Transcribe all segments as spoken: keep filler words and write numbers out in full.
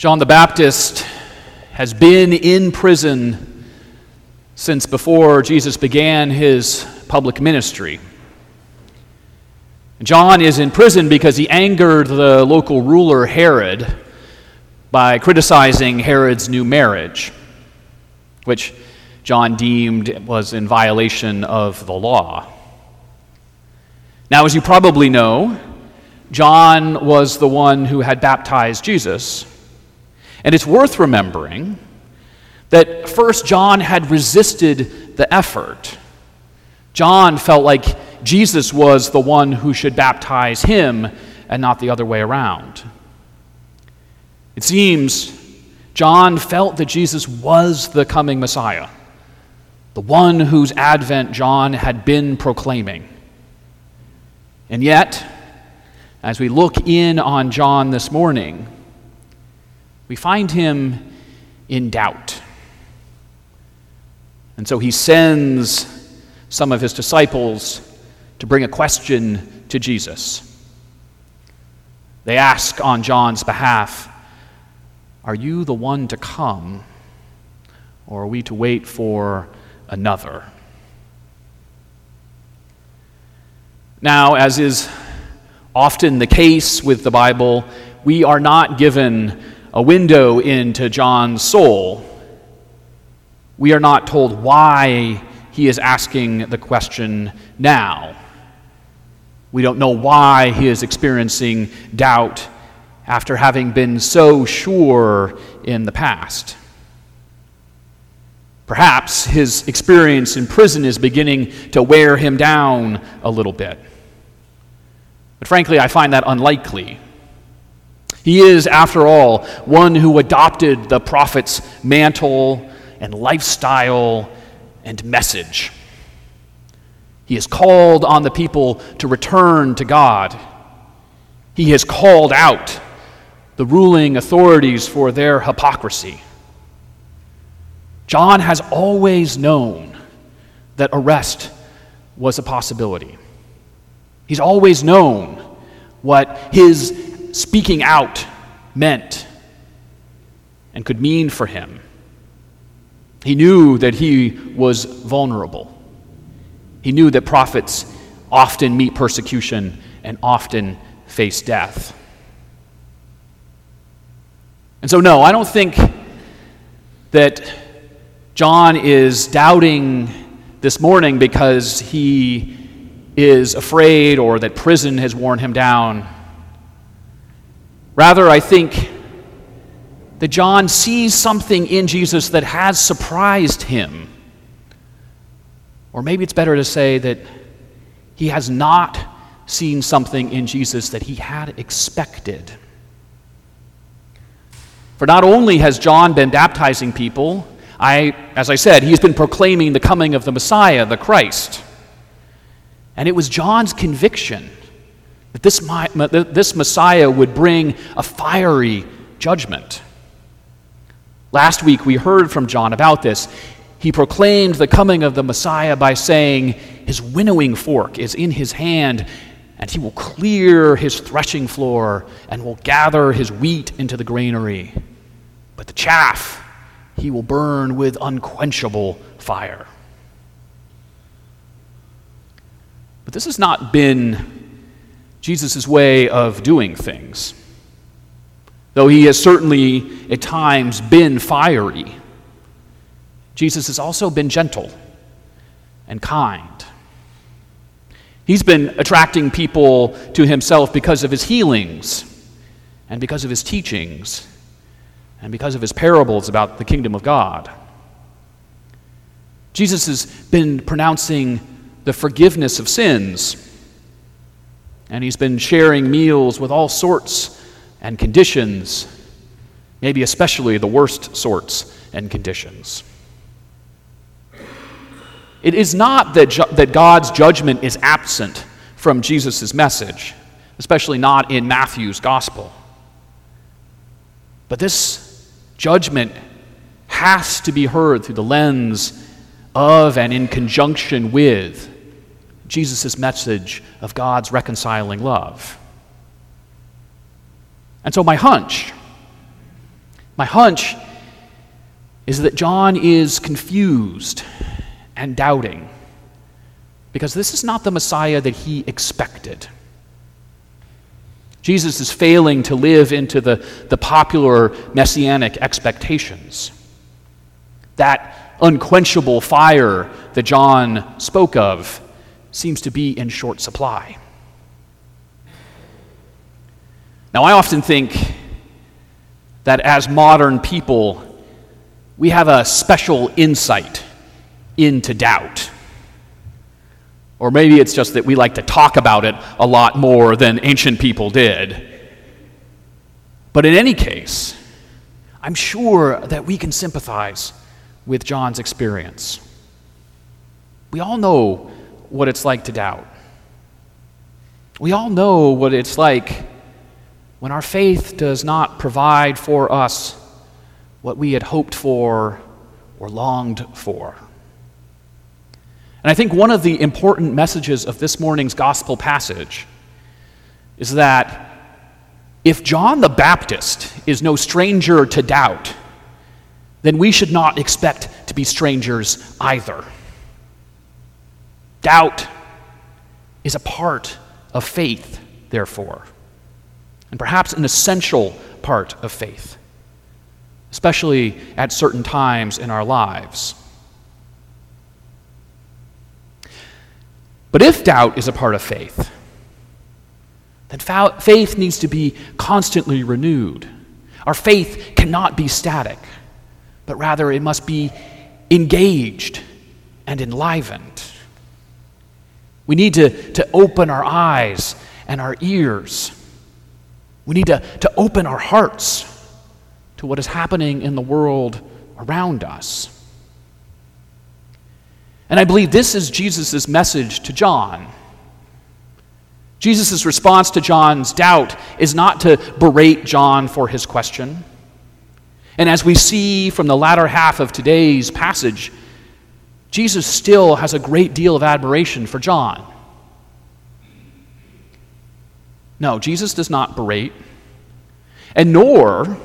John the Baptist has been in prison since before Jesus began his public ministry. John is in prison because he angered the local ruler Herod by criticizing Herod's new marriage, which John deemed was in violation of the law. Now, as you probably know, John was the one who had baptized Jesus. And it's worth remembering that first John had resisted the effort. John felt like Jesus was the one who should baptize him and not the other way around. It seems John felt that Jesus was the coming Messiah, the one whose advent John had been proclaiming. And yet, as we look in on John this morning, we find him in doubt. And so he sends some of his disciples to bring a question to Jesus. They ask on John's behalf, "Are you the one to come, or are we to wait for another?" Now, as is often the case with the Bible, we are not given a window into John's soul. We are not told why he is asking the question now. We don't know why he is experiencing doubt after having been so sure in the past. Perhaps his experience in prison is beginning to wear him down a little bit. But frankly, I find that unlikely. He is, after all, one who adopted the prophet's mantle and lifestyle and message. He has called on the people to return to God. He has called out the ruling authorities for their hypocrisy. John has always known that arrest was a possibility. He's always known what his speaking out meant and could mean for him. He knew that he was vulnerable. He knew that prophets often meet persecution and often face death. And so, no, I don't think that John is doubting this morning because he is afraid or that prison has worn him down. Rather, I think that John sees something in Jesus that has surprised him. Or maybe it's better to say that he has not seen something in Jesus that he had expected. For not only has John been baptizing people, I, as I said, he's been proclaiming the coming of the Messiah, the Christ. And it was John's conviction that this, this Messiah would bring a fiery judgment. Last week we heard from John about this. He proclaimed the coming of the Messiah by saying, "His winnowing fork is in his hand, and he will clear his threshing floor and will gather his wheat into the granary. But the chaff he will burn with unquenchable fire." But this has not been Jesus' way of doing things. Though he has certainly at times been fiery, Jesus has also been gentle and kind. He's been attracting people to himself because of his healings and because of his teachings and because of his parables about the kingdom of God. Jesus has been pronouncing the forgiveness of sins, and he's been sharing meals with all sorts and conditions, maybe especially the worst sorts and conditions. It is not that, ju- that God's judgment is absent from Jesus' message, especially not in Matthew's gospel. But this judgment has to be heard through the lens of and in conjunction with Jesus' message of God's reconciling love. And so my hunch My hunch is that John is confused and doubting because this is not the Messiah that he expected. Jesus is failing to live into the, the popular messianic expectations. That unquenchable fire that John spoke of seems to be in short supply. Now, I often think that as modern people, we have a special insight into doubt. Or maybe it's just that we like to talk about it a lot more than ancient people did. But in any case, I'm sure that we can sympathize with John's experience. We all know what it's like to doubt. We all know what it's like when our faith does not provide for us what we had hoped for or longed for. And I think one of the important messages of this morning's gospel passage is that if John the Baptist is no stranger to doubt, then we should not expect to be strangers either. Doubt is a part of faith, therefore, and perhaps an essential part of faith, especially at certain times in our lives. But if doubt is a part of faith, then faith needs to be constantly renewed. Our faith cannot be static, but rather it must be engaged and enlivened. We need to, to open our eyes and our ears. We need to, to open our hearts to what is happening in the world around us. And I believe this is Jesus' message to John. Jesus' response to John's doubt is not to berate John for his question. And as we see from the latter half of today's passage, Jesus still has a great deal of admiration for John. No, Jesus does not berate, and nor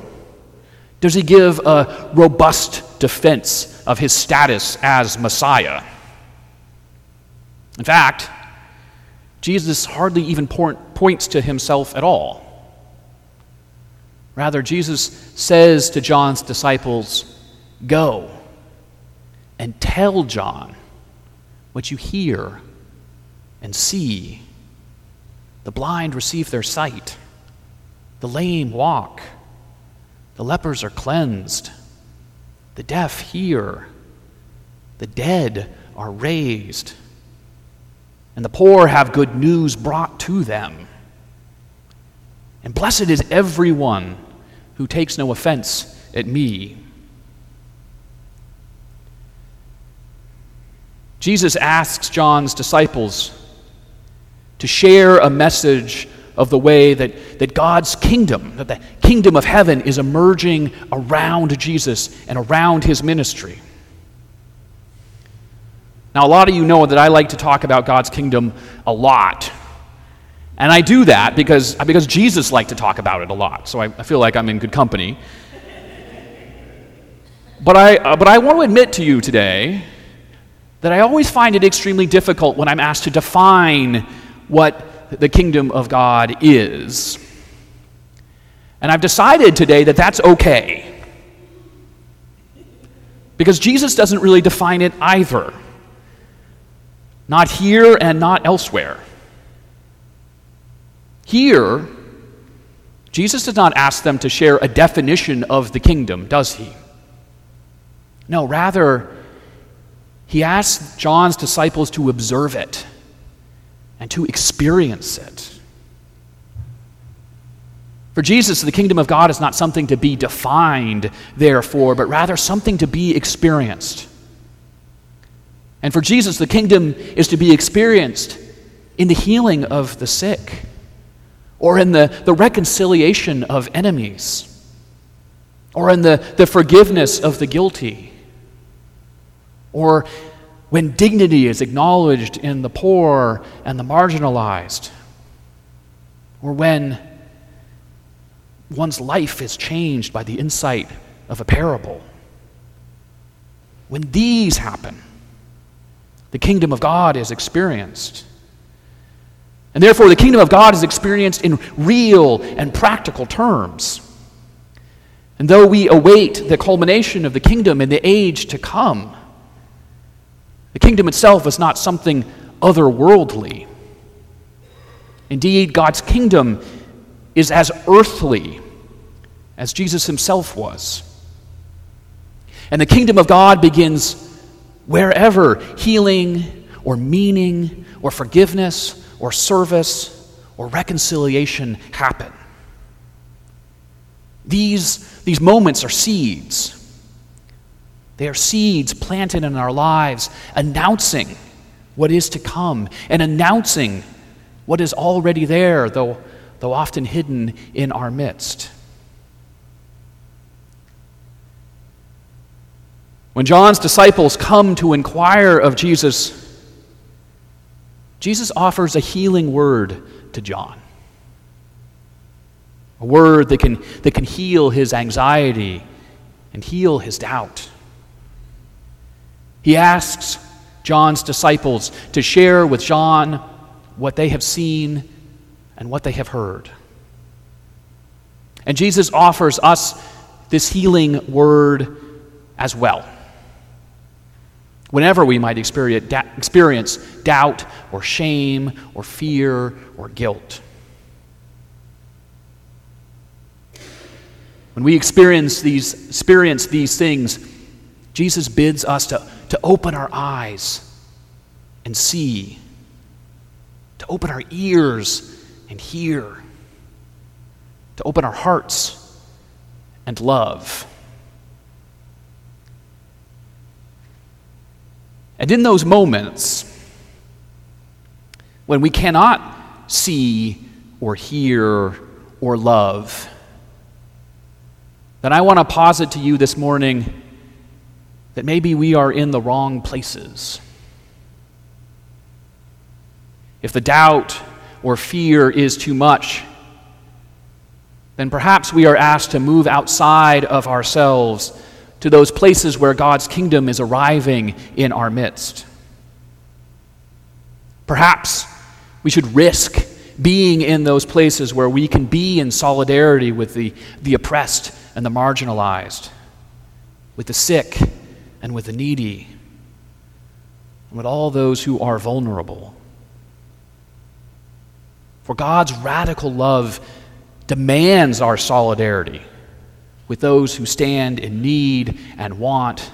does he give a robust defense of his status as Messiah. In fact, Jesus hardly even point, points to himself at all. Rather, Jesus says to John's disciples, "Go and tell John what you hear and see. The blind receive their sight, the lame walk, the lepers are cleansed, the deaf hear, the dead are raised, and the poor have good news brought to them. And blessed is everyone who takes no offense at me." Jesus asks John's disciples to share a message of the way that, that God's kingdom, that the kingdom of heaven is emerging around Jesus and around his ministry. Now, a lot of you know that I like to talk about God's kingdom a lot. And I do that because, because Jesus liked to talk about it a lot, so I, I feel like I'm in good company. But I, uh, but I want to admit to you today that I always find it extremely difficult when I'm asked to define what the kingdom of God is. And I've decided today that that's okay, because Jesus doesn't really define it either, not here and not elsewhere. Here, Jesus does not ask them to share a definition of the kingdom, does he? No, rather, he asks John's disciples to observe it and to experience it. For Jesus, the kingdom of God is not something to be defined, therefore, but rather something to be experienced. And for Jesus, the kingdom is to be experienced in the healing of the sick, or in the, the reconciliation of enemies, or in the, the forgiveness of the guilty, or when dignity is acknowledged in the poor and the marginalized, or when one's life is changed by the insight of a parable. When these happen, the kingdom of God is experienced. And therefore, the kingdom of God is experienced in real and practical terms. And though we await the culmination of the kingdom in the age to come, the kingdom itself is not something otherworldly. Indeed, God's kingdom is as earthly as Jesus himself was. And the kingdom of God begins wherever healing or meaning or forgiveness or service or reconciliation happen. These, these moments are seeds. They are seeds planted in our lives, announcing what is to come and announcing what is already there, though, though often hidden in our midst. When John's disciples come to inquire of Jesus, Jesus offers a healing word to John. A word that can, that can heal his anxiety and heal his doubt. He asks John's disciples to share with John what they have seen and what they have heard. And Jesus offers us this healing word as well. Whenever we might experience doubt or shame or fear or guilt. When we experience these, experience these things, Jesus bids us to, to open our eyes and see, to open our ears and hear, to open our hearts and love. And in those moments, when we cannot see or hear or love, then I want to posit to you this morning that maybe we are in the wrong places. If the doubt or fear is too much, then perhaps we are asked to move outside of ourselves to those places where God's kingdom is arriving in our midst. Perhaps we should risk being in those places where we can be in solidarity with the, the oppressed and the marginalized, with the sick and with the needy, and with all those who are vulnerable. For God's radical love demands our solidarity with those who stand in need and want.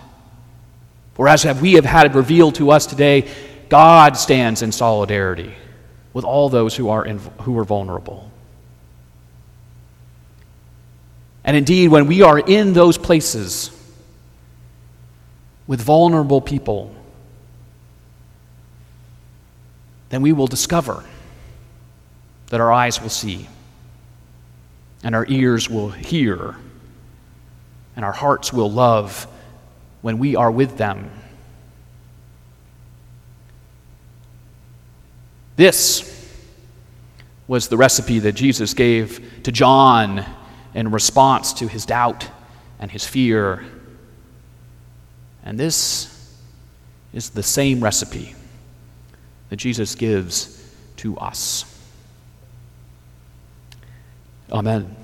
For as we have had it revealed to us today, God stands in solidarity with all those who are in, who are vulnerable. And indeed, when we are in those places with vulnerable people, then we will discover that our eyes will see and our ears will hear and our hearts will love when we are with them. This was the recipe that Jesus gave to John in response to his doubt and his fear. And this is the same recipe that Jesus gives to us. Amen.